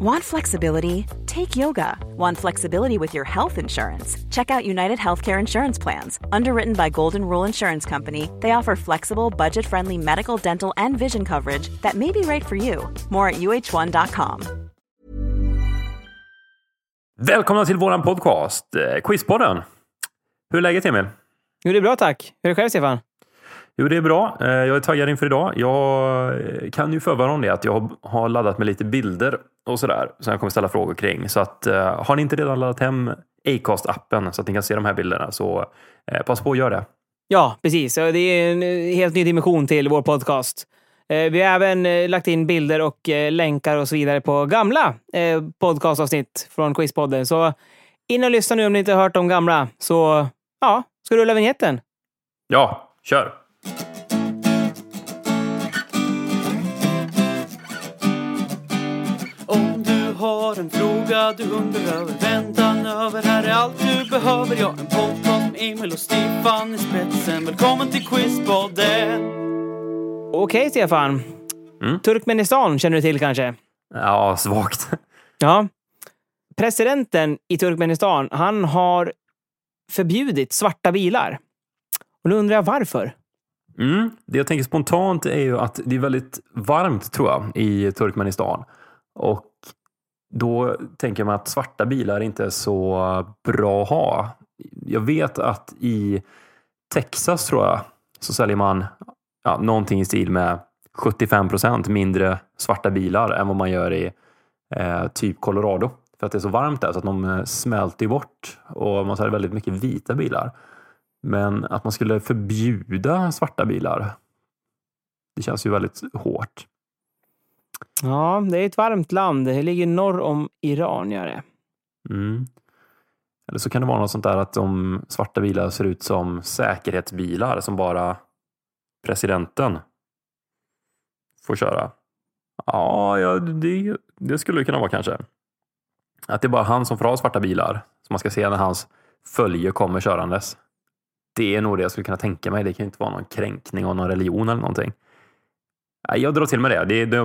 Want flexibility? Take yoga. Want flexibility with your health insurance? Check out United Healthcare Insurance Plans. Underwritten by Golden Rule Insurance Company, they offer flexible, budget-friendly medical, dental, and vision coverage that may be right for you. More at uh1.com. Välkomna till våran podcast, Quizpodden. Hur är läget, Emil? Jo, det är bra, tack. Hur är det själv, Stefan? Jo, det är bra. Jag är taggad inför idag. Jag kan ju förvara om det att jag har laddat med lite bilder och sådär som jag kommer ställa frågor kring. Så att, har ni inte redan laddat hem Acast-appen så att ni kan se de här bilderna, så pass på att göra det. Ja, precis. Det är en helt ny dimension till vår podcast. Vi har även lagt in bilder och länkar och så vidare på gamla podcastavsnitt från Quizpodden. Så in och lyssna nu om ni inte har hört de gamla. Så ja, ska du rulla vignetten? Ja, kör! Om du har en fråga du undrar väntan över, här är allt du behöver. Jag en podcast med Emil och Stefan i spetsen. Välkommen till Quizpodden. Okej, Stefan. Turkmenistan känner du till kanske? Ja, svagt. Ja. Presidenten i Turkmenistan, han har förbjudit svarta bilar. Och nu undrar jag varför. Det jag tänker spontant är ju att det är väldigt varmt, tror jag, i Turkmenistan. Och då tänker man att svarta bilar är inte så bra att ha. Jag vet att i Texas, tror jag, så säljer man någonting i stil med 75% mindre svarta bilar än vad man gör i typ Colorado. För att det är så varmt där så att de smälter bort och man säljer väldigt mycket vita bilar. Men att man skulle förbjuda svarta bilar, det känns ju väldigt hårt. Ja, det är ett varmt land. Det ligger norr om Iran, gör det. Eller så kan det vara något sånt där att de svarta bilar ser ut som säkerhetsbilar som bara presidenten får köra. Ja, det skulle det kunna vara kanske. Att det är bara han som får ha svarta bilar som man ska se när hans följe kommer körandes. Det är nog det jag skulle kunna tänka mig. Det kan ju inte vara någon kränkning av någon religion eller någonting. Jag drar till med det. Det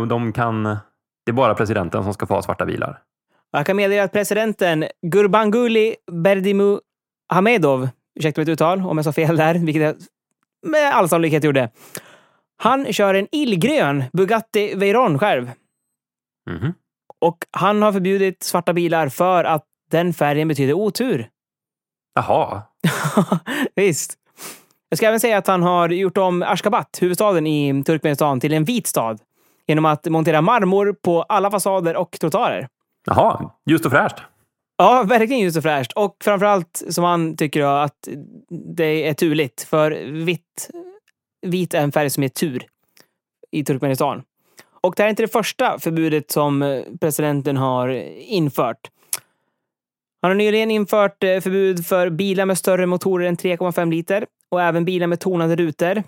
är bara presidenten som ska få ha svarta bilar. Jag kan meddela att presidenten Gurbanguly Berdimuhamedov, ursäkta mitt uttal om jag sa fel där, vilket jag med all sannolikhet gjorde. Han kör en illgrön Bugatti Veyron själv. Och han har förbjudit svarta bilar för att den färgen betyder otur. Jaha. Visst. Jag ska även säga att han har gjort om Ashgabat, huvudstaden i Turkmenistan, till en vit stad genom att montera marmor på alla fasader och trottoarer. Jaha, just och fräscht. Ja, verkligen just och fräscht. Och framförallt som han tycker att det är turligt, för vit är en färg som är tur i Turkmenistan. Och det här är inte det första förbudet som presidenten har infört. Han har nyligen infört förbud för bilar med större motorer än 3,5 liter och även bilar med tonade rutor.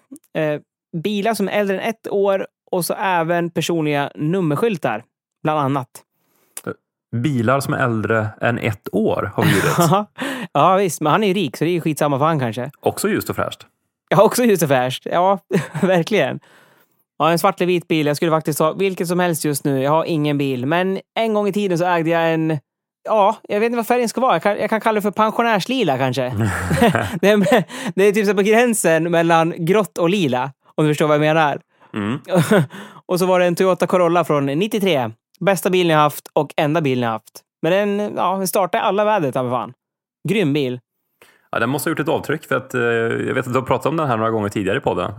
Bilar som är äldre än 1 år och så även personliga nummerskyltar, bland annat. Bilar som är äldre än 1 år har bjudits. Ja visst, men han är ju rik så det är ju skitsamma för han kanske. Också just och fräscht. Ja, också just och fräscht. Ja, verkligen. Ja, en svart eller vit bil. Jag skulle faktiskt ha vilken som helst just nu. Jag har ingen bil. Men en gång i tiden så ägde jag en... Ja, jag vet inte vad färgen ska vara. Jag kan kalla det för pensionärslila kanske. Det är typ så på gränsen mellan grått och lila, om du förstår vad jag menar. Och så var det en Toyota Corolla från 93. Bästa bilen jag haft och enda bilen jag haft. Men den startade alla vädret av fan. Grym bil. Ja, den måste ha gjort ett avtryck för att jag vet att du har pratat om den här några gånger tidigare i podden.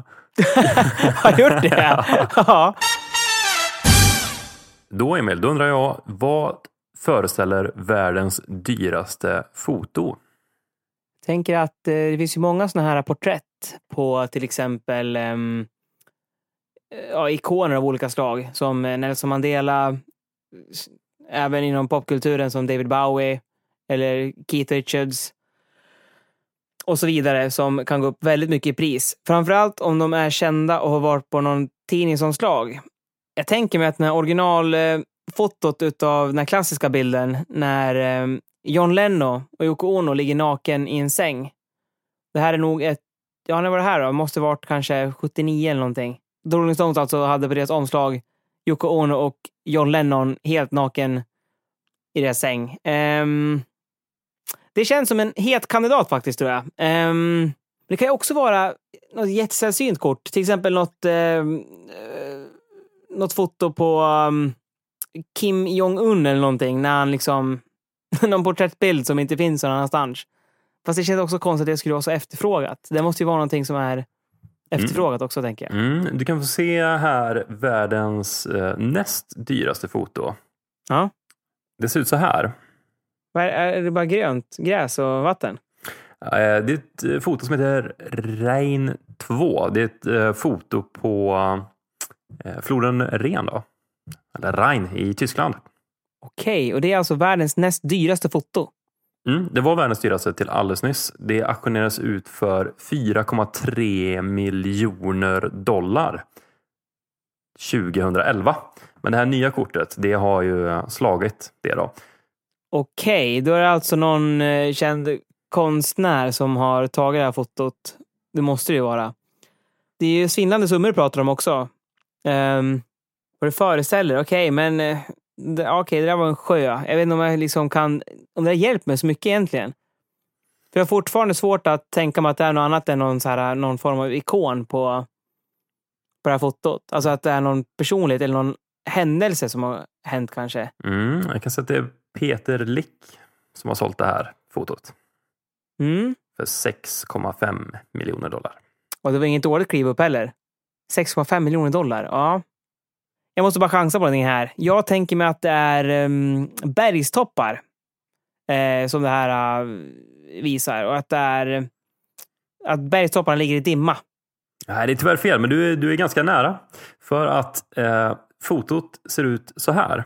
Har gjort det? Ja. Då Emil, då undrar jag vad föreställer världens dyraste foto. Jag tänker att det finns ju många såna här porträtt på till exempel ikoner av olika slag som Nelson Mandela, även inom popkulturen som David Bowie eller Keith Richards och så vidare, som kan gå upp väldigt mycket i pris. Framförallt om de är kända och har varit på någon tidningsomslag. Jag tänker mig att den här fotot utav den klassiska bilden när John Lennon och Yoko Ono ligger naken i en säng. Det här är nog ett... Ja, när var det här då? Måste varit kanske 79 eller någonting. Rolling Stones alltså hade på deras omslag Yoko Ono och John Lennon helt naken i racing. Det känns som en het kandidat faktiskt, tror jag. Det kan ju också vara något jättesällsynt kort. Till exempel något foto på Kim Jong-un eller någonting. När han liksom... någon porträttbild som inte finns någon annanstans. Fast det känns också konstigt att det skulle vara så efterfrågat. Det måste ju vara någonting som är efterfrågat också, tänker jag. Du kan få se här världens näst dyraste foto. Ja. Det ser ut så här. Är det bara grönt, gräs och vatten? Det är ett foto som heter Rein 2. Det är ett foto på floden Ren då. Eller Rhein i Tyskland. Okej, och det är alltså världens näst dyraste foto. Det var världens dyraste till alldeles nyss. Det auktioneras ut för $4,3 miljoner 2011. Men det här nya kortet, det har ju slagit det då. Okej, då är det alltså någon känd konstnär som har tagit det här fotot. Det måste det ju vara. Det är ju svindlande summor du pratar om också. Vad det föreställer, okej, men... Okej, det där var en sjö. Jag vet inte om jag liksom kan... Om det hjälper mig så mycket egentligen. För jag har fortfarande svårt att tänka mig att det är något annat än någon form av ikon på det här fotot. Alltså att det är någon personlighet eller någon händelse som har hänt kanske. Jag kan säga att det är Peter Lick som har sålt det här fotot. För $6,5 miljoner. Och det var inget dåligt kliv upp heller. $6,5 miljoner, ja. Jag måste bara chansa på någonting här. Jag tänker mig att det är bergstoppar som det här visar. Och att det är att bergstopparna ligger i dimma. Nej, det är tyvärr fel, men du är ganska nära. För att fotot ser ut så här.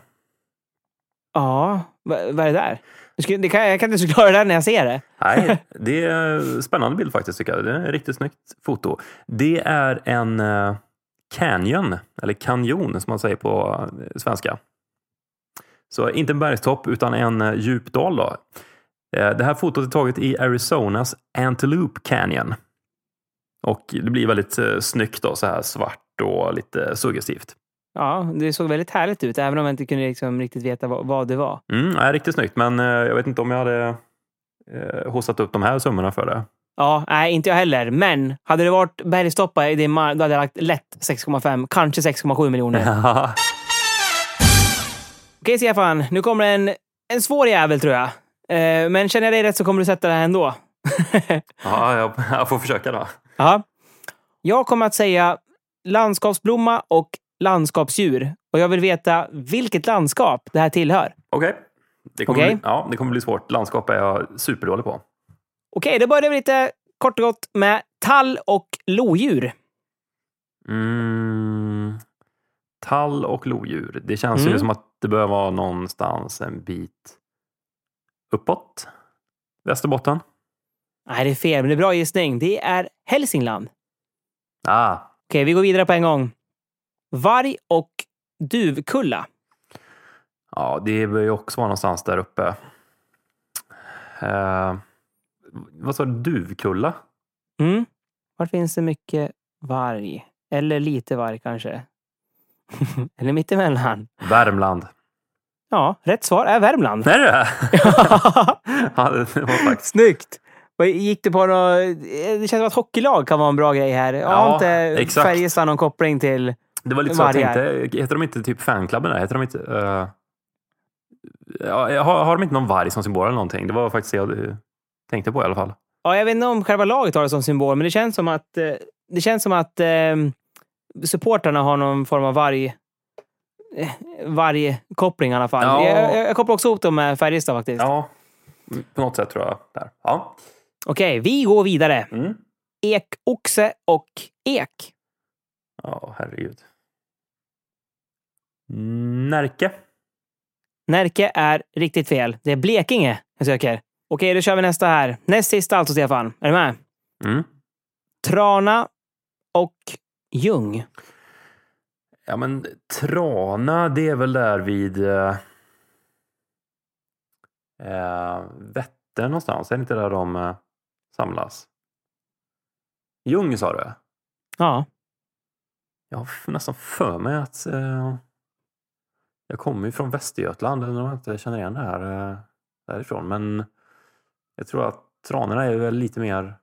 Ja, vad är det där? Jag kan inte förklara det där när jag ser det. Nej, det är en spännande bild faktiskt tycker jag. Det är ett riktigt snyggt foto. Det är en... Canyon, eller kanjon som man säger på svenska. Så inte en bergstopp utan en djupdal då. Det här fotot är taget i Arizonas Antelope Canyon. Och det blir väldigt snyggt då, så här svart och lite suggestivt. Ja, det såg väldigt härligt ut även om jag inte kunde liksom riktigt veta vad det var. Nej, riktigt snyggt, men jag vet inte om jag hade hostat upp de här summorna för det. Ja, nej, inte jag heller. Men hade det varit bergstoppar i dimma, då hade jag lagt lätt 6,5, kanske 6,7 miljoner. Ja. Okej, Stefan. Nu kommer en svår jävel, tror jag. Men känner jag dig rätt så kommer du sätta det här ändå. Ja, jag får försöka då. Ja. Jag kommer att säga landskapsblomma och landskapsdjur. Och jag vill veta vilket landskap det här tillhör. Okej. Det kommer bli svårt. Landskap är jag superdålig på. Okej, det börjar vi lite kort och gott med tall och lodjur. Tall och lodjur. Det känns ju som att det bör vara någonstans en bit uppåt. Västerbotten. Nej, det är fel, men det är bra gissning. Det är Hälsingland. Okej, vi går vidare på en gång. Varg och duvkulla. Ja, det bör ju också vara någonstans där uppe. Vad sa du? Duvkulla? Var finns det mycket varg? Eller lite varg kanske? Eller mittemellan? Värmland. Ja, rätt svar är Värmland. Är det? Ja, det var faktiskt. Snyggt. Gick du på det känns som att hockeylag kan vara en bra grej här. Ja, inte Färjestad någon koppling till. Det var lite så jag tänkte. Heter de inte typ fanklubben där? Heter de inte... Har de inte någon varg som symbol eller någonting? Det var faktiskt jag... tänkte på i alla fall. Ja, jag vet inte om själva laget har det som symbol, men det känns som att supporterna har någon form av varje koppling i alla fall. Ja. Jag kopplar också ihop dem med Färjestad faktiskt. Ja, på något sätt tror jag. Där. Ja. Okej, vi går vidare. Ekoxe och ek. Ja, herregud. Närke. Närke är riktigt fel. Det är Blekinge jag söker. Okej, då kör vi nästa här. Näst sista alltså, Stefan. Är du med? Trana och ljung. Ja, men Trana, det är väl där vid Vättern någonstans. Är det inte där de samlas? Ljung, sa du? Ja. Jag har nästan för mig att Jag kommer ju från Västergötland, även om jag inte känner igen det här därifrån. Men jag tror att tranorna är väl lite mer...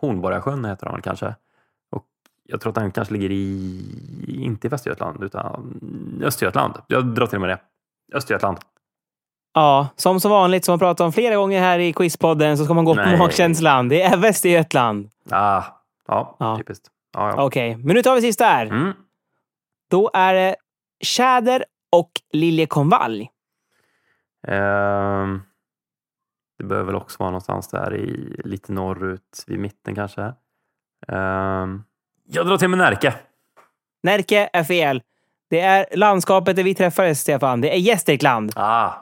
Hornborgasjön heter de kanske. Och jag tror att den kanske ligger i... Inte i Västergötland, utan Östergötland. Jag drar till med det. Östergötland. Ja, som så vanligt som man pratar om flera gånger här i Quizpodden så ska man gå på magkänslan. Det är Västergötland. Ja, typiskt. Ja. Okej, men nu tar vi sista här. Mm. Då är det tjäder och liljekonvalj. Det behöver väl också vara någonstans där i lite norrut vid mitten kanske. Jag drar till med Närke. Närke är fel. Det är landskapet där vi träffades, Stefan. Det är Gästrikland.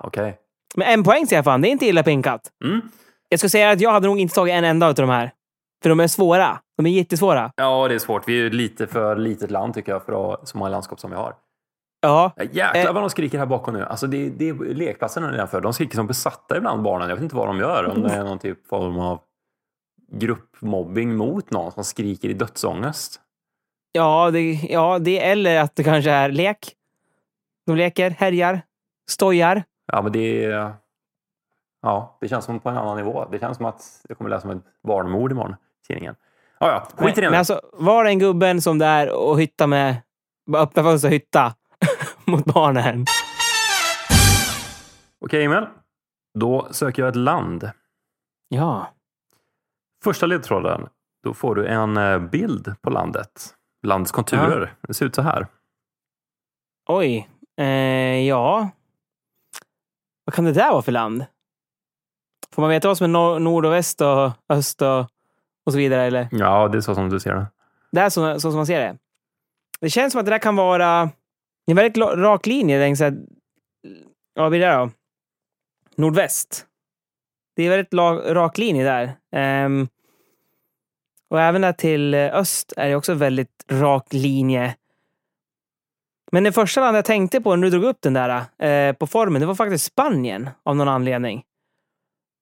Okej. Men en poäng, Stefan. Det är inte illa pinkat. Mm. Jag ska säga att jag hade nog inte tagit en enda av de här. För de är svåra. De är jättesvåra. Ja, det är svårt. Vi är ju lite för litet land tycker jag för att ha så många landskap som vi har. Ja. Jäklar vad de skriker här bakom nu. Alltså det är lekplatsen nedanför. De skriker som besatta ibland, barnen. Jag vet inte vad de gör. Om det är någon typ form av gruppmobbing mot någon som skriker i dödsångest. Ja, det eller att det kanske är lek. De leker, härjar, stojar. Ja, men det är... Ja, det känns som på en annan nivå. Det känns som att jag kommer läsa om ett barnmord imorgon i tidningen. Ja, skit i det. Men alltså, var den gubben som där och hytta med... Bara öppna fönster och hytta mot barnen. Okej, Emil. Då söker jag ett land. Ja. Första ledtråden. Då får du en bild på landet. Landets konturer. Ja. Det ser ut så här. Oj. Ja. Vad kan det där vara för land? Får man veta vad som är nord och väst och öst och så vidare? Eller? Ja, det är så som du ser det. Det är så som man ser det. Det känns som att det där kan vara en väldigt rak linje. Längs att, vad blir det då? Nordväst. Det är en väldigt rak linje där. Och även där till öst är det också väldigt rak linje. Men det första land jag tänkte på när du drog upp den där på formen, det var faktiskt Spanien av någon anledning.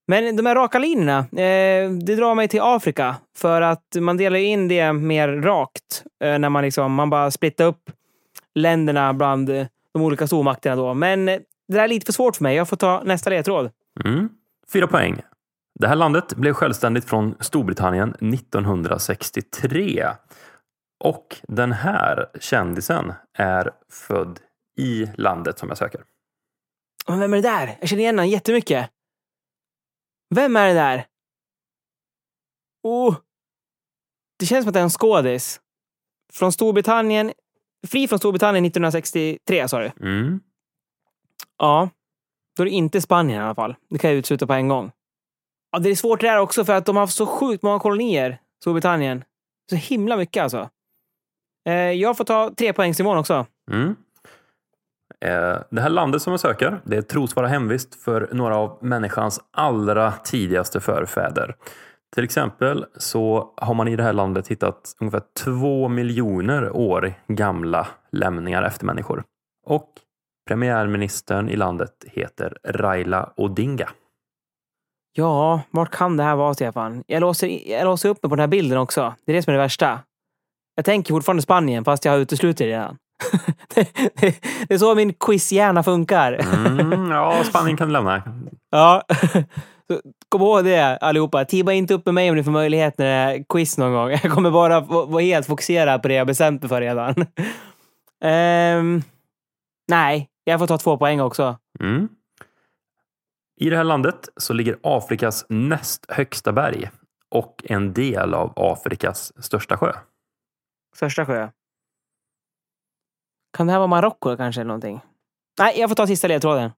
Men de här raka linjerna, det drar mig till Afrika. För att man delar in det mer rakt. När man bara splittar upp länderna bland de olika stormakterna då. Men det där är lite för svårt för mig. Jag får ta nästa ledtråd. 4 poäng. Det här landet blev självständigt från Storbritannien 1963. Och den här kändisen är född i landet som jag söker. Men vem är det där? Jag känner igen honom jättemycket. Vem är det där? Det känns som att det är en skådis. Från Storbritannien. Fri från Storbritannien 1963, sa du. Mm. Ja. Då är det inte Spanien i alla fall. Det kan jag utsluta på en gång. Ja, det är svårt det där också för att de har haft så sjukt många kolonier. Storbritannien. Så himla mycket alltså. Jag får ta 3 poängsnivån också. Mm. Det här landet som jag söker, det tros vara hemvist för några av människans allra tidigaste förfäder. Till exempel så har man i det här landet hittat ungefär 2 miljoner år gamla lämningar efter människor. Och premiärministern i landet heter Raila Odinga. Ja, vart kan det här vara, Stefan? Jag låser upp mig på den här bilden också. Det är det som är det värsta. Jag tänker fortfarande Spanien fast jag har uteslutit det redan. Det är så min quizhjärna funkar. Ja, Spanien kan du lämna. Ja, så kom ihåg det allihopa. Tibba inte upp med mig om ni får möjlighet när det är quiz någon gång. Jag kommer bara vara helt fokuserad på det jag bestämt mig för redan. Nej, jag får ta 2 poäng också. I det här landet så ligger Afrikas näst högsta berg och en del av Afrikas största sjö. Kan det här vara Marocko kanske eller någonting? Nej, jag får ta sista ledtråden.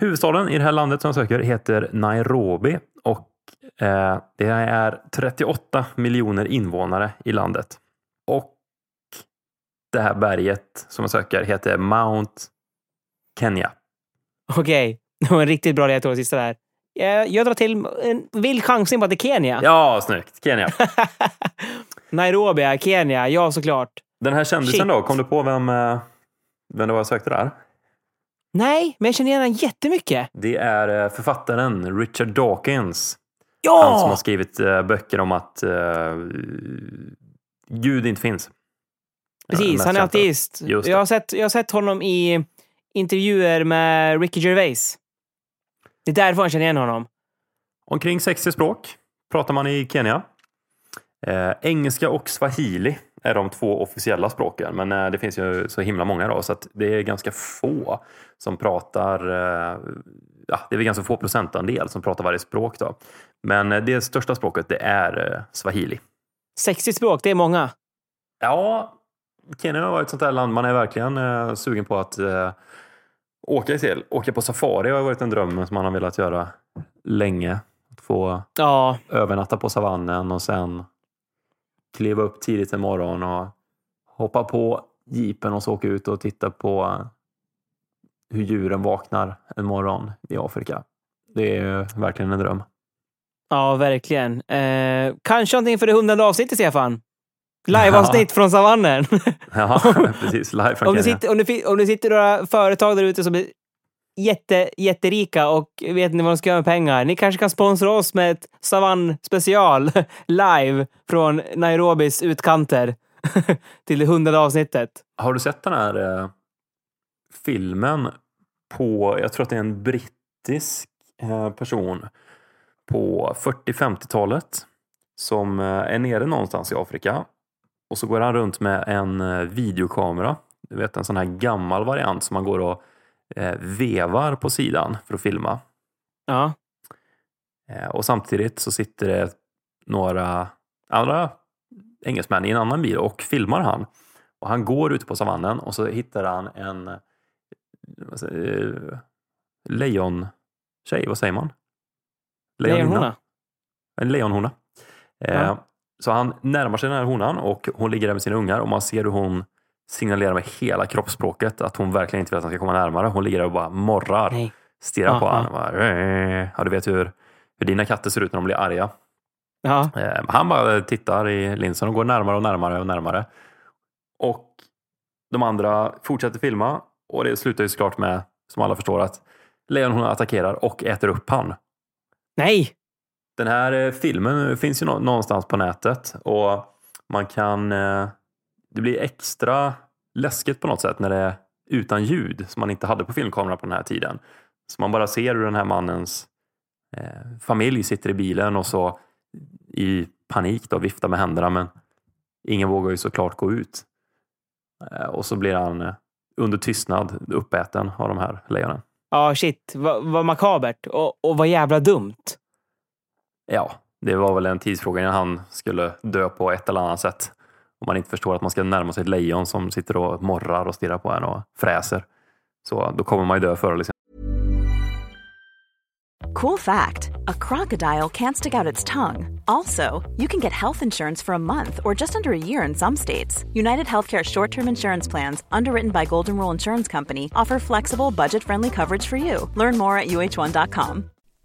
Huvudstaden i det här landet som jag söker heter Nairobi. Och det är 38 miljoner invånare i landet. Och det här berget som jag söker heter Mount Kenya. Okej, det var en riktigt bra ledtråd sista där. Jag drar till en vild chansning på att det är Kenya. Ja, snyggt. Kenya. Nairobi, Kenya. Ja, såklart. Den här kändisen då, kom du på vem det var jag sökte där? Nej, men jag känner igen den jättemycket. Det är författaren Richard Dawkins. Ja! Han som har skrivit böcker om att Gud inte finns. Precis, han är ateist. Jag har sett honom i intervjuer med Ricky Gervais. Det är därför jag känner igen honom. Omkring 60 språk pratar man i Kenya. Engelska och swahili är de två officiella språken. Men det finns ju så himla många då, så att det är ganska få som pratar... det är ganska få procentandel som pratar varje språk då. Men det största språket, det är swahili. 60 språk, det är många. Ja, Kenya har varit ett sånt där land. Man är verkligen sugen på att åka på safari. Det har varit en dröm som man har velat göra länge. Att få övernatta på savannen och sen kliva upp tidigt en morgon och hoppa på jeepen och så åka ut och titta på hur djuren vaknar en morgon i Afrika. Det är ju verkligen en dröm. Ja, verkligen. Kanske någonting för det 100:e avsnittet, Stefan. Live-avsnitt från savannen. Ja, precis. Live från Kenya. Om det sitter några företag där ute som är jätterika och vet inte vad de ska göra med pengar. Ni kanske kan sponsra oss med ett savann-special live från Nairobis utkanter till det 100:e avsnittet. Har du sett den här filmen på, jag tror att det är en brittisk person på 40-50-talet som är nere någonstans i Afrika och så går han runt med en videokamera, du vet, en sån här gammal variant som man går och vevar på sidan för att filma. Ja. Och samtidigt så sitter det några andra engelsmän i en annan bil och filmar han. Och han går ute på savannen och så hittar han en lejontjej, vad säger man? Lejonhona. En lejonhona. Ja. Så han närmar sig den här honan och hon ligger där med sina ungar och man ser hur hon signalerar med hela kroppsspråket att hon verkligen inte vill att han ska komma närmare. Hon ligger där och bara morrar, stirrar på honom. Bara, du vet hur dina katter ser ut när de blir arga. Ja. Han bara tittar i linsen och går närmare och närmare och närmare. Och de andra fortsätter filma och det slutar ju såklart med, som alla förstår, att lejonhonan attackerar och äter upp han. Nej! Den här filmen finns ju någonstans på nätet och man kan... Det blir extra läskigt på något sätt när det är utan ljud som man inte hade på filmkameran på den här tiden. Så man bara ser hur den här mannens familj sitter i bilen och så i panik då viftar med händerna, men ingen vågar ju såklart gå ut. Och så blir han under tystnad uppäten av de här lejonen. Ja, shit. Vad makabert. Och vad jävla dumt. Ja, det var väl en tidsfråga när han skulle dö på ett eller annat sätt. Om man inte förstår att man ska närma sig ett lejon som sitter och morrar och stirrar på en och fräser. Så då kommer man ju dö förr liksom. Cool fact, a crocodile can't stick out its tongue. Also, you can get health insurance for a month or just under a year in some states. United Healthcare short-term insurance plans, underwritten by Golden Rule Insurance Company, offer flexible, budget-friendly coverage for you. Learn more at uh1.com.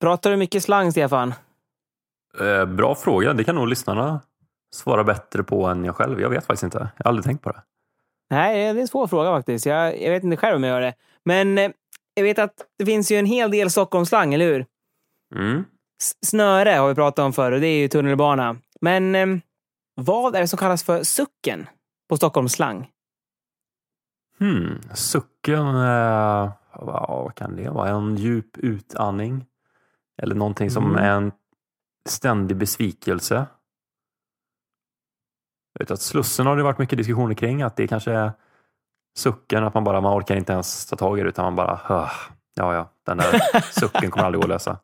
Pratar du mycket slang, Stefan? Bra fråga. Det kan nog lyssnarna svara bättre på än jag själv. Jag vet faktiskt inte. Jag har aldrig tänkt på det. Nej, det är en svår fråga faktiskt. Jag vet inte själv om jag gör det. Men jag vet att det finns ju en hel del Stockholmsslang, eller hur? Mm. Snöre har vi pratat om förr och det är ju tunnelbana. Men vad är det som kallas för sucken på Stockholmsslang? Sucken... Vad kan det vara? En djup utandning? Eller någonting som är en ständig besvikelse. Att Slussen har det varit mycket diskussioner kring, att det kanske är sucken, att man orkar inte ens ta tag i det, utan man bara, ja, den där sucken kommer aldrig gå att lösa.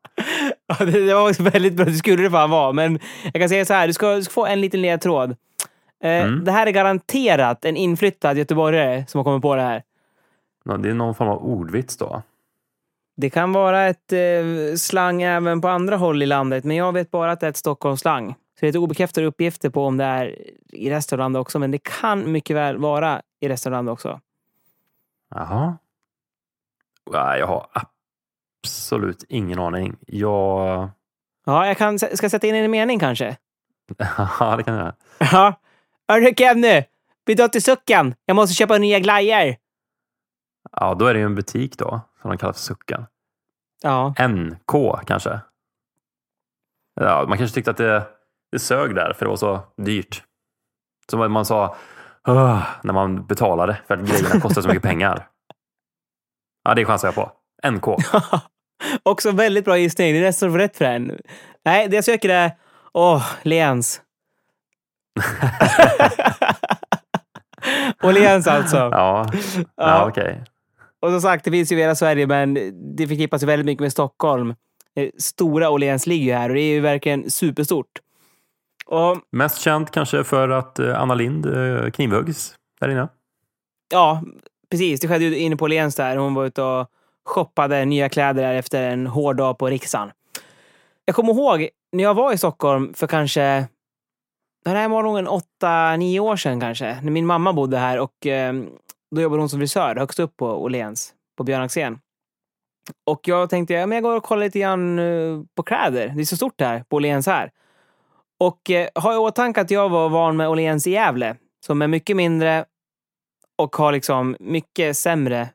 Ja, det var väldigt bra, det skulle det fan vara, men jag kan säga så här, du ska få en liten ledtråd. Det här är garanterat en inflyttad göteborgare som har kommit på det här. Ja, det är någon form av ordvits då. Det kan vara ett slang även på andra håll i landet, men jag vet bara att det är ett Stockholmsslang. Så det är lite obekräftade uppgifter på om det är i resten av landet också, men det kan mycket väl vara i resten av landet också. Jaha. Jag har absolut ingen aning. Jag ska sätta in en mening kanske. Ja, det kan jag. Ja. Hörru Kev nu, bidra till suckan. Jag måste köpa nya glajjor. Ja, då är det ju en butik då, som de kallar för suckan. Ja. NK kanske. Ja, man kanske tyckte att det sög där, för det var så dyrt. Som man sa, när man betalade för att grejerna kostade så mycket pengar. Ja, det chansar jag på. NK. Också väldigt bra gissning. Det är nästan för rätt för en. Nej, det jag söker är Åhléns. Åhléns alltså. Ja, okej. Och som sagt, det finns ju i hela Sverige, men det förknippas ju väldigt mycket med Stockholm. Stora Åhléns ligger ju här och det är ju verkligen superstort. Och mest känt kanske för att Anna Lind knivhuggs där inne. Ja, precis. Det skedde ju inne på Åhléns där. Hon var ute och shoppade nya kläder där efter en hård dag på Riksan. Jag kommer ihåg när jag var i Stockholm för kanske, det här var nog 8-9 år sedan kanske, när min mamma bodde här och då jobbade hon som frisör högst upp på Åhléns på Björnaxén. Och jag tänkte, men jag går och kollar lite grann på kläder. Det är så stort här på Åhléns här. Och har jag åtanke att jag var van med Åhléns i Gävle, som är mycket mindre och har liksom mycket sämre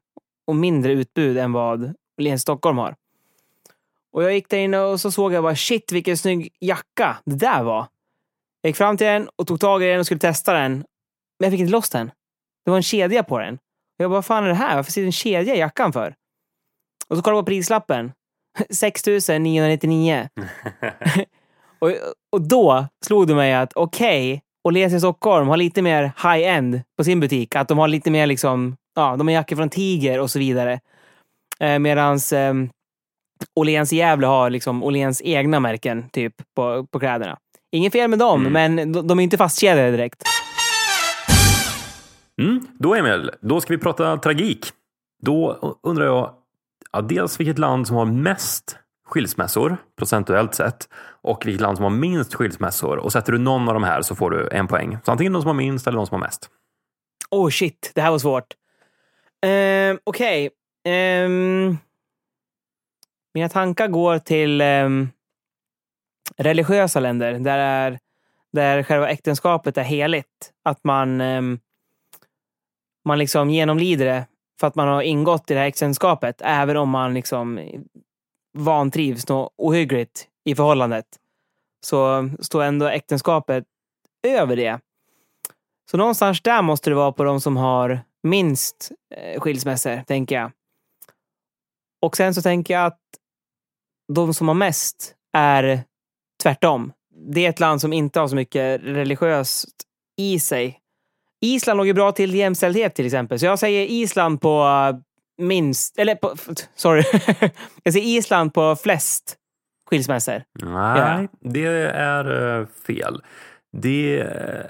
och mindre utbud än vad Åhléns Stockholm har. Och jag gick där inne och så såg jag bara, shit vilken snygg jacka det där var. Jag gick fram till den och tog tag i den och skulle testa den. Men jag fick inte loss den. Det var en kedja på den. Och jag bara, vad fan är det här? Varför sitter en kedja i jackan för? Och så kollade jag på prislappen. 6 999. och då slog det mig att okej, Åhléns i Stockholm har lite mer high-end på sin butik. Att de har lite mer liksom, ja, de har jackor från Tiger och så vidare. Medans Åhléns i Gävle har liksom Åhléns egna märken typ på kläderna. Ingen fel med dem, men de är inte fastkedjade direkt. Då Emil, då ska vi prata tragik. Då undrar jag, ja, dels vilket land som har mest skilsmässor procentuellt sett och vilket land som har minst skilsmässor. Och sätter du någon av de här så får du en poäng. Så antingen de som har minst eller de som har mest. Oh shit, det här var svårt. Okej. Mina tankar går till religiösa länder där själva äktenskapet är heligt. Att man liksom genomlider det. För att man har ingått i det här äktenskapet. Även om man liksom vantrivs något ohyggligt i förhållandet. Så står ändå äktenskapet över det. Så någonstans där måste det vara på de som har minst skilsmässor, tänker jag. Och sen så tänker jag att de som har mest är tvärtom. Det är ett land som inte har så mycket religiöst i sig. Island låg ju bra till jämställdhet till exempel. Så jag säger Island på minst, eller på, sorry. Jag säger Island på flest skilsmässor. Nej, det är fel. Det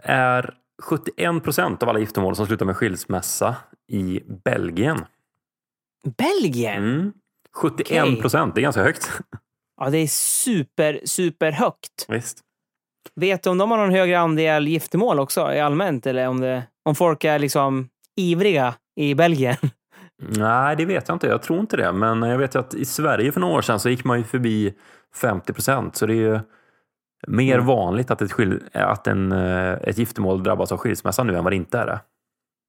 är 71% av alla giftermål som slutar med skilsmässa i Belgien. Belgien? 71%, det är ganska högt. Ja, det är super högt. Visst. Vet du om de har någon högre andel giftermål också i allmänt? Eller om folk är liksom ivriga i Belgien? Nej, det vet jag inte. Jag tror inte det. Men jag vet att i Sverige för några år sedan så gick man ju förbi 50%. Så det är ju mer vanligt att ett giftermål drabbas av skilsmässa nu än vad det inte är det.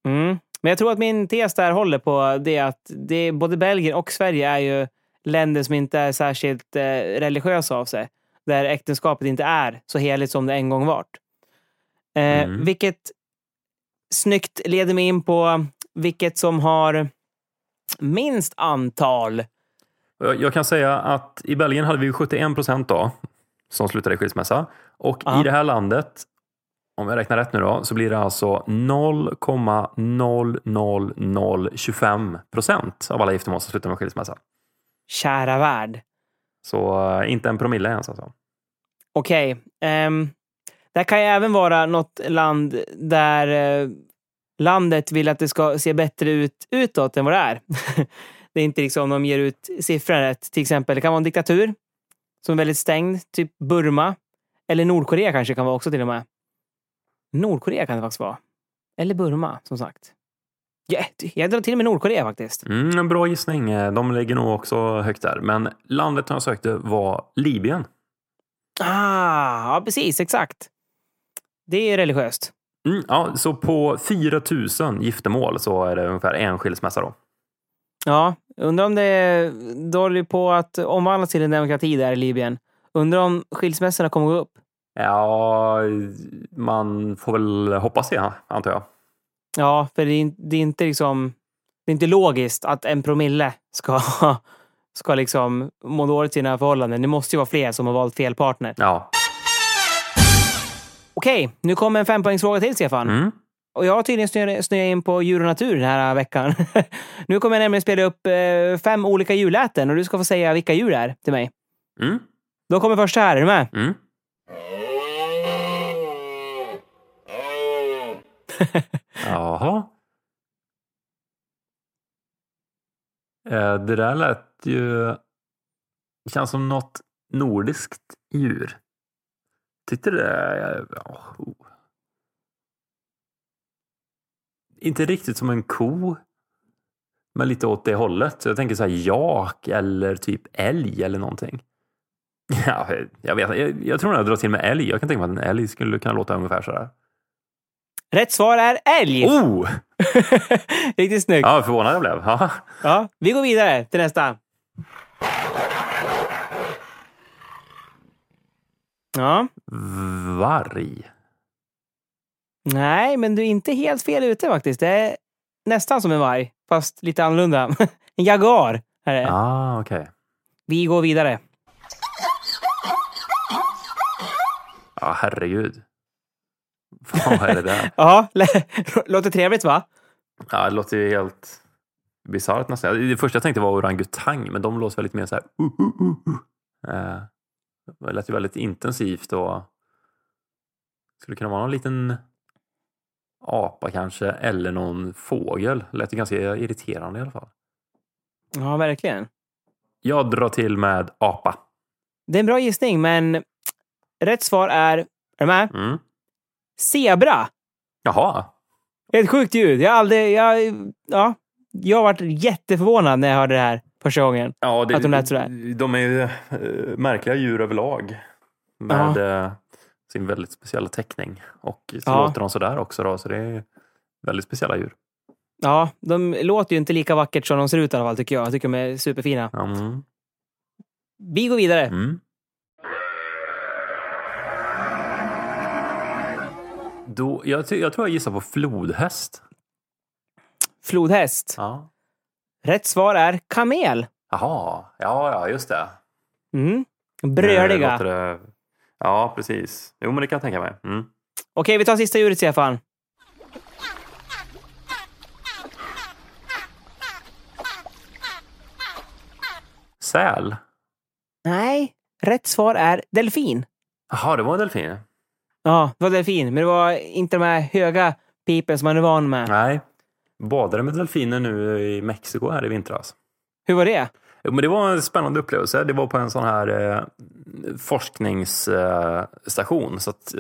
Mm. Men jag tror att min tes där håller på det att det, både Belgien och Sverige är ju länder som inte är särskilt religiösa av sig. Där äktenskapet inte är så heligt som det en gång vart. Vilket snyggt leder mig in på vilket som har minst antal. Jag kan säga att i Belgien hade vi 71% då, som slutade i skilsmässa. Och i det här landet, om jag räknar rätt nu då, så blir det alltså 0,00025% av alla giftermål som slutar med skilsmässa. Kära värld. Så inte en promille ens alltså. Okej. Det kan ju även vara något land där landet vill att det ska se bättre ut utåt än vad det är. Det är inte liksom de ger ut siffran rätt. Till exempel, det kan vara en diktatur som är väldigt stängd, typ Burma. Eller Nordkorea kanske kan vara också till och med. Nordkorea kan det faktiskt vara. Eller Burma, som sagt. Jag drar till med Nordkorea faktiskt. En bra gissning. De ligger nog också högt där. Men landet jag sökte var Libyen. Ja precis, exakt. Det är religiöst. Så på 4000 giftermål så är det ungefär en skilsmässa då. Ja, undrar om det är dåligt på att omvandlas till en demokrati där i Libyen. Undrar om skilsmässorna kommer gå upp? Ja, man får väl hoppas det, antar jag. Ja, för det är inte logiskt att en promille ska liksom må dåligt i sina förhållanden. Det måste ju vara fler som har valt fel partner. Ja. Okej, nu kommer en 5-poängsfråga till, Stefan. Och jag har tydligen snöat in på djur och natur den här veckan. Nu kommer jag nämligen spela upp 5 olika djurläten och du ska få säga vilka djur det är till mig. Då kommer första här, är du med? Jaha. Det där lät ju... känns som något nordiskt djur. Tyckte det... Inte riktigt som en ko, men lite åt det hållet. Så jag tänker så här jak eller typ älg eller någonting. Ja, jag vet. Jag tror att jag drar till med älg. Jag kan tänka mig att en älg skulle kunna låta ungefär så där. Rätt svar är älg. Oh! Riktigt snyggt. Ja, förvånad jag blev. Ja, vi går vidare till nästa. Ja. Varg. Nej, men du är inte helt fel ute faktiskt. Det är nästan som en varg, fast lite annorlunda. En jaguar är det. Ah, okej. Vi går vidare. Ja, herregud. Vad är det där? Ja, låter trevligt va? Ja, det låter ju helt bisarrt nästan. Det första jag tänkte var orangutang, men de låter väldigt mer så här. Det lät ju väldigt intensivt och skulle kunna vara någon liten apa kanske, eller någon fågel. Det lät ju ganska irriterande i alla fall. Ja, verkligen. Jag drar till med apa. Det är en bra gissning, men rätt svar är du med? Zebra. Jaha. Ett sjukt ljud. Jag har varit jätteförvånad när jag hörde det här första gången. Ja, att de lät sådär. De är ju märkliga djur överlag. Med sin väldigt speciella teckning. Och så låter de sådär också då. Så det är väldigt speciella djur. Ja, de låter ju inte lika vackert som de ser ut i alla fall tycker jag. Jag tycker de är superfina. Vi går vidare. Då, jag tror jag gissar på flodhäst. Flodhäst? Ja. Rätt svar är kamel. Jaha, ja just det. Brödiga. Ja, precis. Jo, men det kan jag tänka mig. Okej, vi tar sista djuret, Stefan. Säl? Nej, rätt svar är delfin. Jaha, det var en delfin. Ja, det var delfin. Men det var inte de här höga pipen som man är van med. Nej, badade med delfiner nu i Mexiko här i vintras. Hur var det? Jo, men det var en spännande upplevelse. Det var på en sån här forskningsstation. Så att,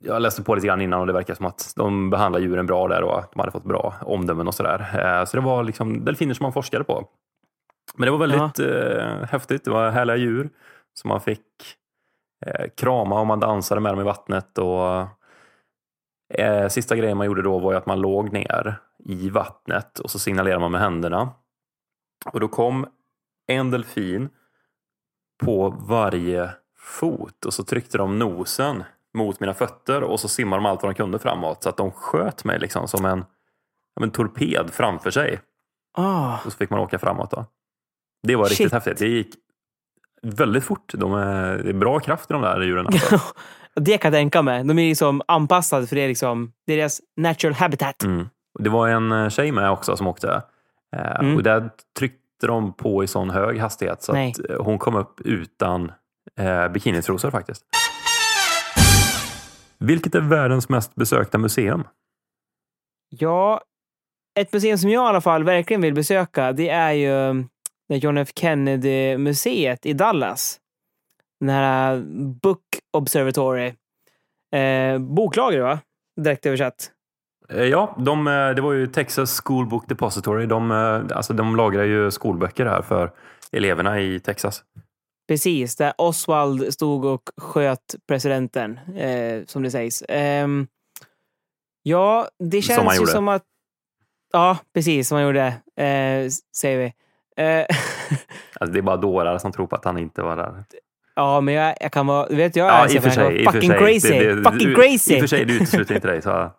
jag läste på lite grann innan och det verkar som att de behandlar djuren bra där och att de hade fått bra omdömen och sådär. Så det var liksom delfiner som man forskade på. Men det var väldigt häftigt. Det var härliga djur som man fick krama och man dansade med dem i vattnet och sista grejen man gjorde då var ju att man låg ner i vattnet och så signalerade man med händerna och då kom en delfin på varje fot och så tryckte de nosen mot mina fötter och så simmade de allt vad de kunde framåt så att de sköt mig liksom som en torped framför sig och så fick man åka framåt då. Det var riktigt häftigt, det gick väldigt fort. Det är bra kraft i de där djuren. Alltså. Det kan jag tänka mig. De är liksom anpassade för det, liksom, deras natural habitat. Mm. Det var en tjej med också som åkte. Och där tryckte de på i sån hög hastighet så att hon kom upp utan bikinitrosor faktiskt. Vilket är världens mest besökta museum? Ja, ett museum som jag i alla fall verkligen vill besöka, det är ju John F. Kennedy-museet i Dallas. Den här Book Observatory. Boklager, va? Direkt översatt. Ja, det var ju Texas School Book Depository. De lagrar ju skolböcker här för eleverna i Texas. Precis, där Oswald stod och sköt presidenten, som det sägs. Ja, det känns som ju gjorde. Som att... Ja, precis, som han gjorde, säger vi. Alltså, det är bara dårar som tror på att han inte var där. Ja, men jag kan vara... Vet jag, ja, i och för sig. Fucking crazy. Fucking crazy. I och för sig, du utesluter inte dig, så...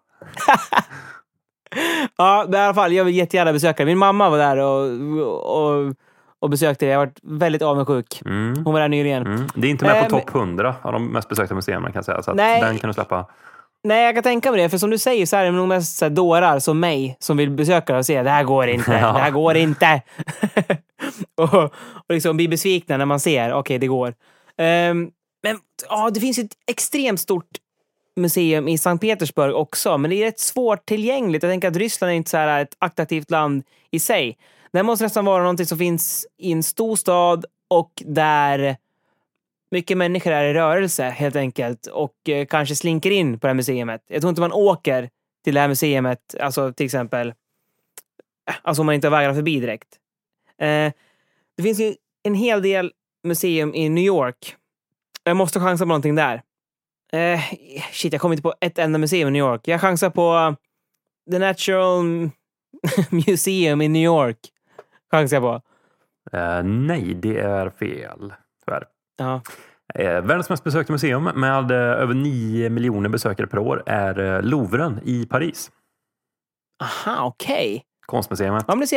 Ja, i alla fall, jag vill jättegärna besöka. Min mamma var där och besökte det. Jag har varit väldigt avundsjuk. Hon var där nyligen. Det är inte med på topp 100 av de mest besökta museerna, kan jag säga. Så att den kan du släppa. Nej, jag kan tänka mig det. För som du säger så här, är det nog mest så här, dårar som mig som vill besöka det och säga, det här går inte, det här går inte. och liksom bli besvikna när man ser, okej, det går. Men ja, det finns ett extremt stort museum i Sankt Petersburg också, men det är rätt svårt tillgängligt. Jag tänker att Ryssland är inte så här ett attraktivt land i sig. Det måste nästan vara någonting som finns i en stor stad och där mycket människor är i rörelse helt enkelt och kanske slinker in på det här museet. Jag tror inte man åker till det här museet, alltså till exempel, alltså om man inte har vägarna förbi direkt. Det finns ju en hel del museum i New York. Jag måste chansa på någonting där. Shit, jag kommer inte på ett enda museum i New York. Jag chansar på The Natural Museum i New York. Chansar jag på. Nej, det är fel. Tyvärr. Världens mest besökta museum med över 9 miljoner besökare per år är Louvren i Paris. Aha, okej. Okay. Konstmuseet. Ja, men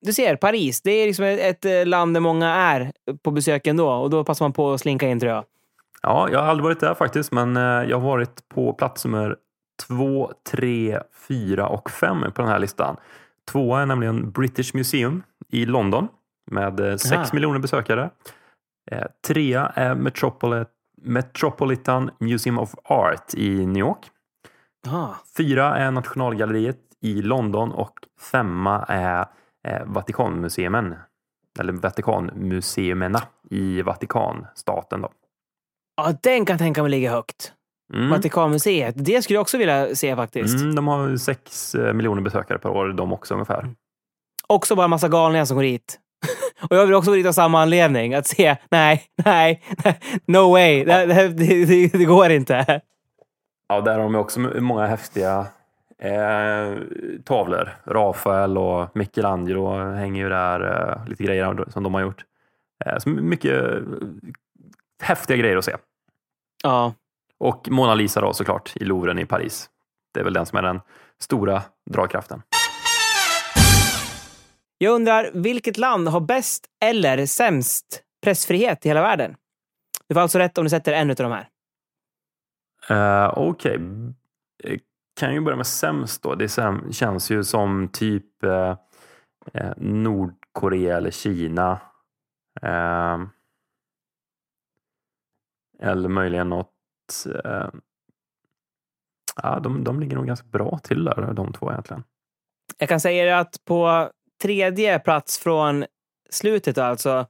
du ser, Paris. Det är liksom ett land där många är på besök ändå. Och då passar man på att slinka in, tror jag. Ja, jag har aldrig varit där faktiskt, men jag har varit på plats nummer 2, 3, 4 och 5 på den här listan. 2 är nämligen British Museum i London med 6 miljoner besökare. 3 är Metropolitan Museum of Art i New York. 4 är Nationalgalleriet i London och 5 är Vatikanmuseerna i Vatikanstaten då. Ja, den kan tänka mig ligga högt. Vatikanmuseet, det skulle jag också vilja se faktiskt. De har 6 miljoner besökare per år, de också ungefär. Också bara en massa galningar som går hit. och jag vill också gå dit av samma anledning. Att se, nej, no way, det går inte. Ja, där har de också många häftiga tavlor. Rafael och Michelangelo hänger ju där, lite grejer som de har gjort. Så mycket... häftiga grejer att se. Ja. Och Mona Lisa då såklart i Louvren i Paris. Det är väl den som är den stora dragkraften. Jag undrar, vilket land har bäst eller sämst pressfrihet i hela världen? Du får alltså rätt om du sätter en av de här. Okej. Kan ju börja med sämst då. Det känns ju som typ Nordkorea eller Kina. Eller möjligen något... de ligger nog ganska bra till där, de två egentligen. Jag kan säga att på 3:e plats från slutet, alltså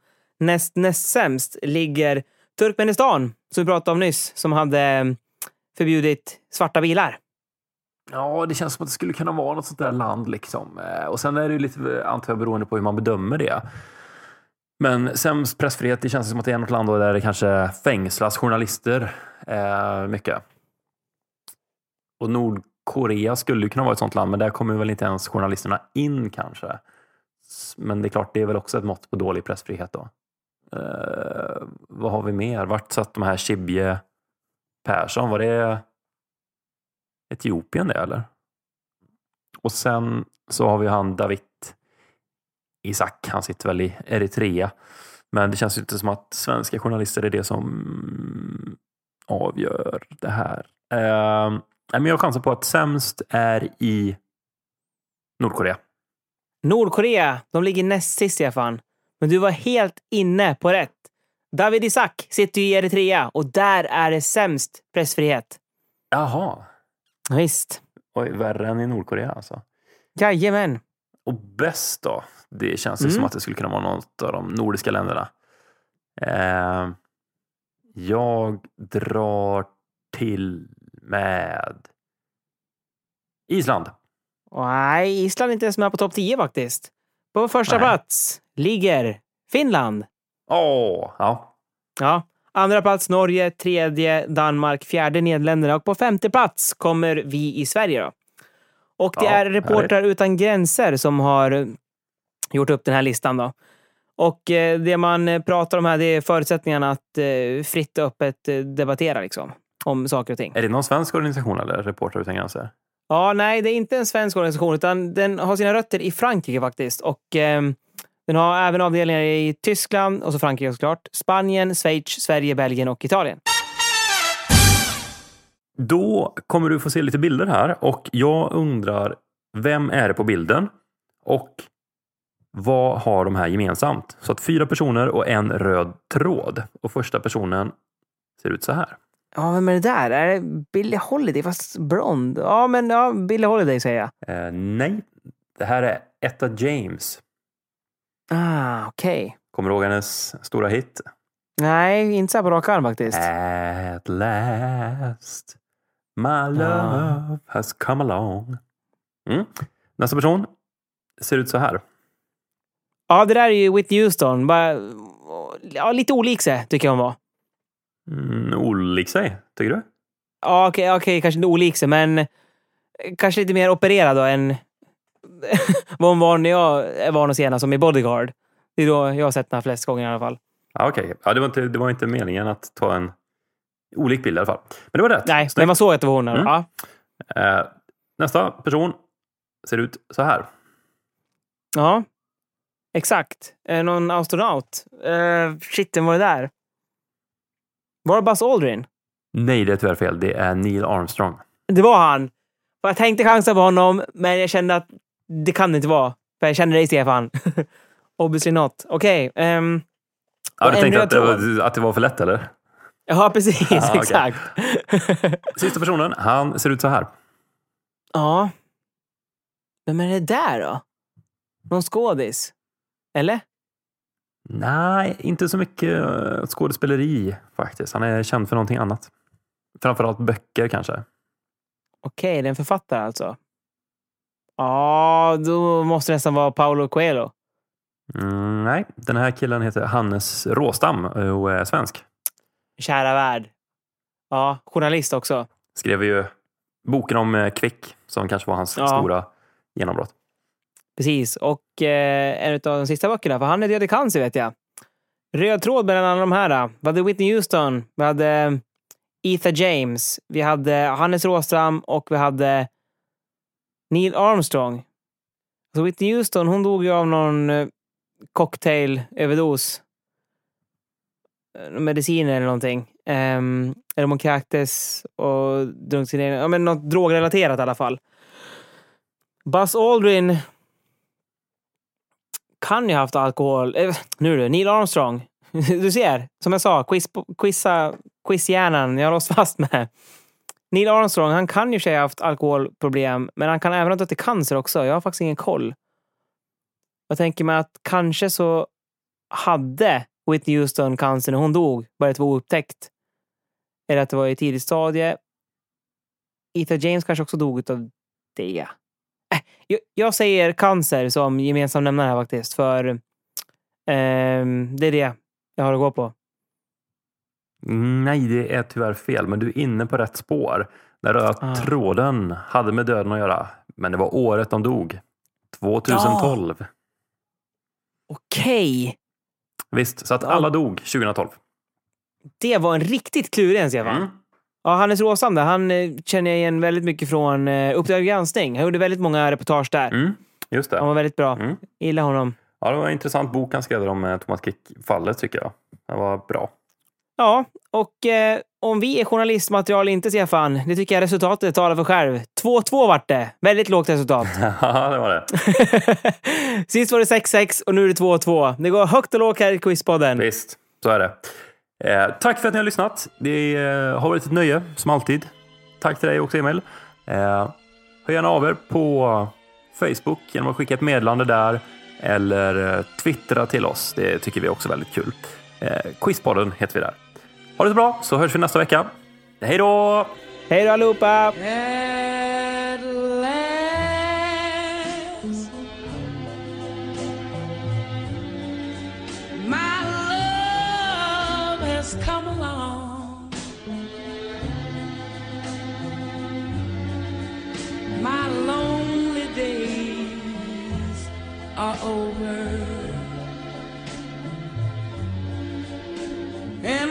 näst sämst, ligger Turkmenistan, som vi pratade om nyss, som hade förbjudit svarta bilar. Ja, det känns som att det skulle kunna vara något sånt där land liksom. Och sen är det ju lite, antar jag, beroende på hur man bedömer det. Men sämst pressfrihet, det känns som att det är något land där det kanske fängslas journalister mycket. Och Nordkorea skulle ju kunna vara ett sånt land, men där kommer väl inte ens journalisterna in kanske. Men det är klart, det är väl också ett mått på dålig pressfrihet då. Vad har vi mer? Vart satt de här Chibye Persson? Var det Etiopien det eller? Och sen så har vi han David Isak, han sitter väl i Eritrea. Men det känns ju inte som att svenska journalister är det som avgör det här. Men jag chansar på att sämst är i Nordkorea. Nordkorea, de ligger näst sist i alla fall. Men du var helt inne på rätt. David Isaac sitter ju i Eritrea och där är det sämst pressfrihet. Jaha. Visst. Oj, värre än i Nordkorea alltså. Jajamän. Och bäst då? Det känns ju som att det skulle kunna vara något av de nordiska länderna. Jag drar till med Island. Nej, Island är inte ens med på topp 10 faktiskt. På första plats ligger Finland. Ja. Andra plats Norge, tredje Danmark, fjärde Nederländerna och på femte plats kommer vi i Sverige då. Och det är Reportrar utan gränser som har gjort upp den här listan då. Och det man pratar om här, det är förutsättningarna att fritt och öppet debattera liksom om saker och ting. Är det någon svensk organisation eller Reportrar utan gränser? Ja, nej, det är inte en svensk organisation utan den har sina rötter i Frankrike faktiskt. Och den har även avdelningar i Tyskland och så Frankrike såklart, Spanien, Schweiz, Sverige, Belgien och Italien. Då kommer du få se lite bilder här och jag undrar, vem är det på bilden och vad har de här gemensamt? Så att 4 personer och en röd tråd och första personen ser ut så här. Ja, vem är det där? Är det Billie Holiday fast blond? Ja, men ja, Billie Holiday säger jag. Nej, det här är Etta James. Ah, okej. Okay. Kommer du ihåg hennes stora hit? Nej, inte så på rak arm faktiskt. At last my love has come along. Nästa person ser ut så här. Ja, det där är ju Whitney Houston. Ja, lite olik sig tycker jag hon var. Olik sig, tycker du? Ja, okej, kanske inte olik sig, men kanske lite mer opererad då än vad hon var när jag var någon senast som i Bodyguard. Det är då jag har sett den här flest gånger i alla fall. Ja, okej. Ja, det var inte meningen att ta en olik bild i alla fall. Men det var rätt. Nej, men man såg att det var hon. Ja. Nästa person ser ut så här. Ja, exakt. Någon astronaut. Den var det där. Var det Buzz Aldrin? Nej, det är tyvärr fel. Det är Neil Armstrong. Det var han. Jag tänkte chansa på honom, men jag kände att det kan det inte vara. För jag kände dig, Stefan. Obviously not. Okej. Ja, du tänkte att det var för lätt, eller? Ja, precis. Ja, exakt. Okay. Sista personen, han ser ut så här. Ja. Vem är det där då? Någon skådis? Eller? Nej, inte så mycket skådespeleri faktiskt. Han är känd för någonting annat. Framförallt böcker kanske. Okej, det är en författare alltså. Ja, då måste det nästan vara Paulo Coelho. Nej, den här killen heter Hannes Råstam och är svensk. Kära värld. Ja, journalist också. Skrev ju boken om Kvick som kanske var hans stora genombrott. Precis, och en av de sista böckerna, för han är död i cancer vet jag. Röd tråd mellan alla de här. Vi hade Whitney Houston, vi hade Etta James, vi hade Hannes Råstam och vi hade Neil Armstrong. Så Whitney Houston, hon dog ju av någon cocktailöverdos. Mediciner eller någonting. Eller hon kräktes och drunknade. Ja, men något drogrelaterat i alla fall. Buzz Aldrin kan ju ha haft alkohol. Neil Armstrong. Du ser, som jag sa, quizhjärnan jag låst fast med. Neil Armstrong, han kan ju ha haft alkoholproblem, men han kan även ha tagit cancer också. Jag har faktiskt ingen koll. Jag tänker mig att kanske så hade Whitney Houston cancer när hon dog, bara det var oupptäckt. Eller att det var i tidigt stadie. Etta James kanske också dog av det. Jag säger cancer som gemensam nämnare här faktiskt, för det är det jag har att gå på. Nej, det är tyvärr fel, men du är inne på rätt spår. Den röda tråden hade med döden att göra, men det var året de dog. 2012. Ja. Okej. Visst, så att alla dog 2012. Det var en riktigt klurig ens, Eva. Ja, Hannes Råstam där, han känner jag igen väldigt mycket från Uppdrag granskning. Han gjorde väldigt många reportage där. Just det. Han var väldigt bra. Gillar honom. Ja, det var en intressant bok han skrev om Thomas Quick-fallet tycker jag. Det var bra. Ja, och om vi är journalistmaterial eller inte, Stefan, det tycker jag resultatet talar för själv. 2-2 vart det. Väldigt lågt resultat. Ja, det var det. Sist var det 6-6 och nu är det 2-2. Det går högt och lågt här i Quizpodden. Visst, så är det. Tack för att ni har lyssnat. Det har varit ett nöje, som alltid. Tack till dig också, Emil. Hör gärna av er på Facebook genom att skicka ett meddelande där eller twittra till oss. Det tycker vi också är väldigt kul. Quizpodden heter vi där. Ha det så bra, så hörs vi nästa vecka. Hej då! Hej då allihopa! At last, my love has come along. My lonely days are over. And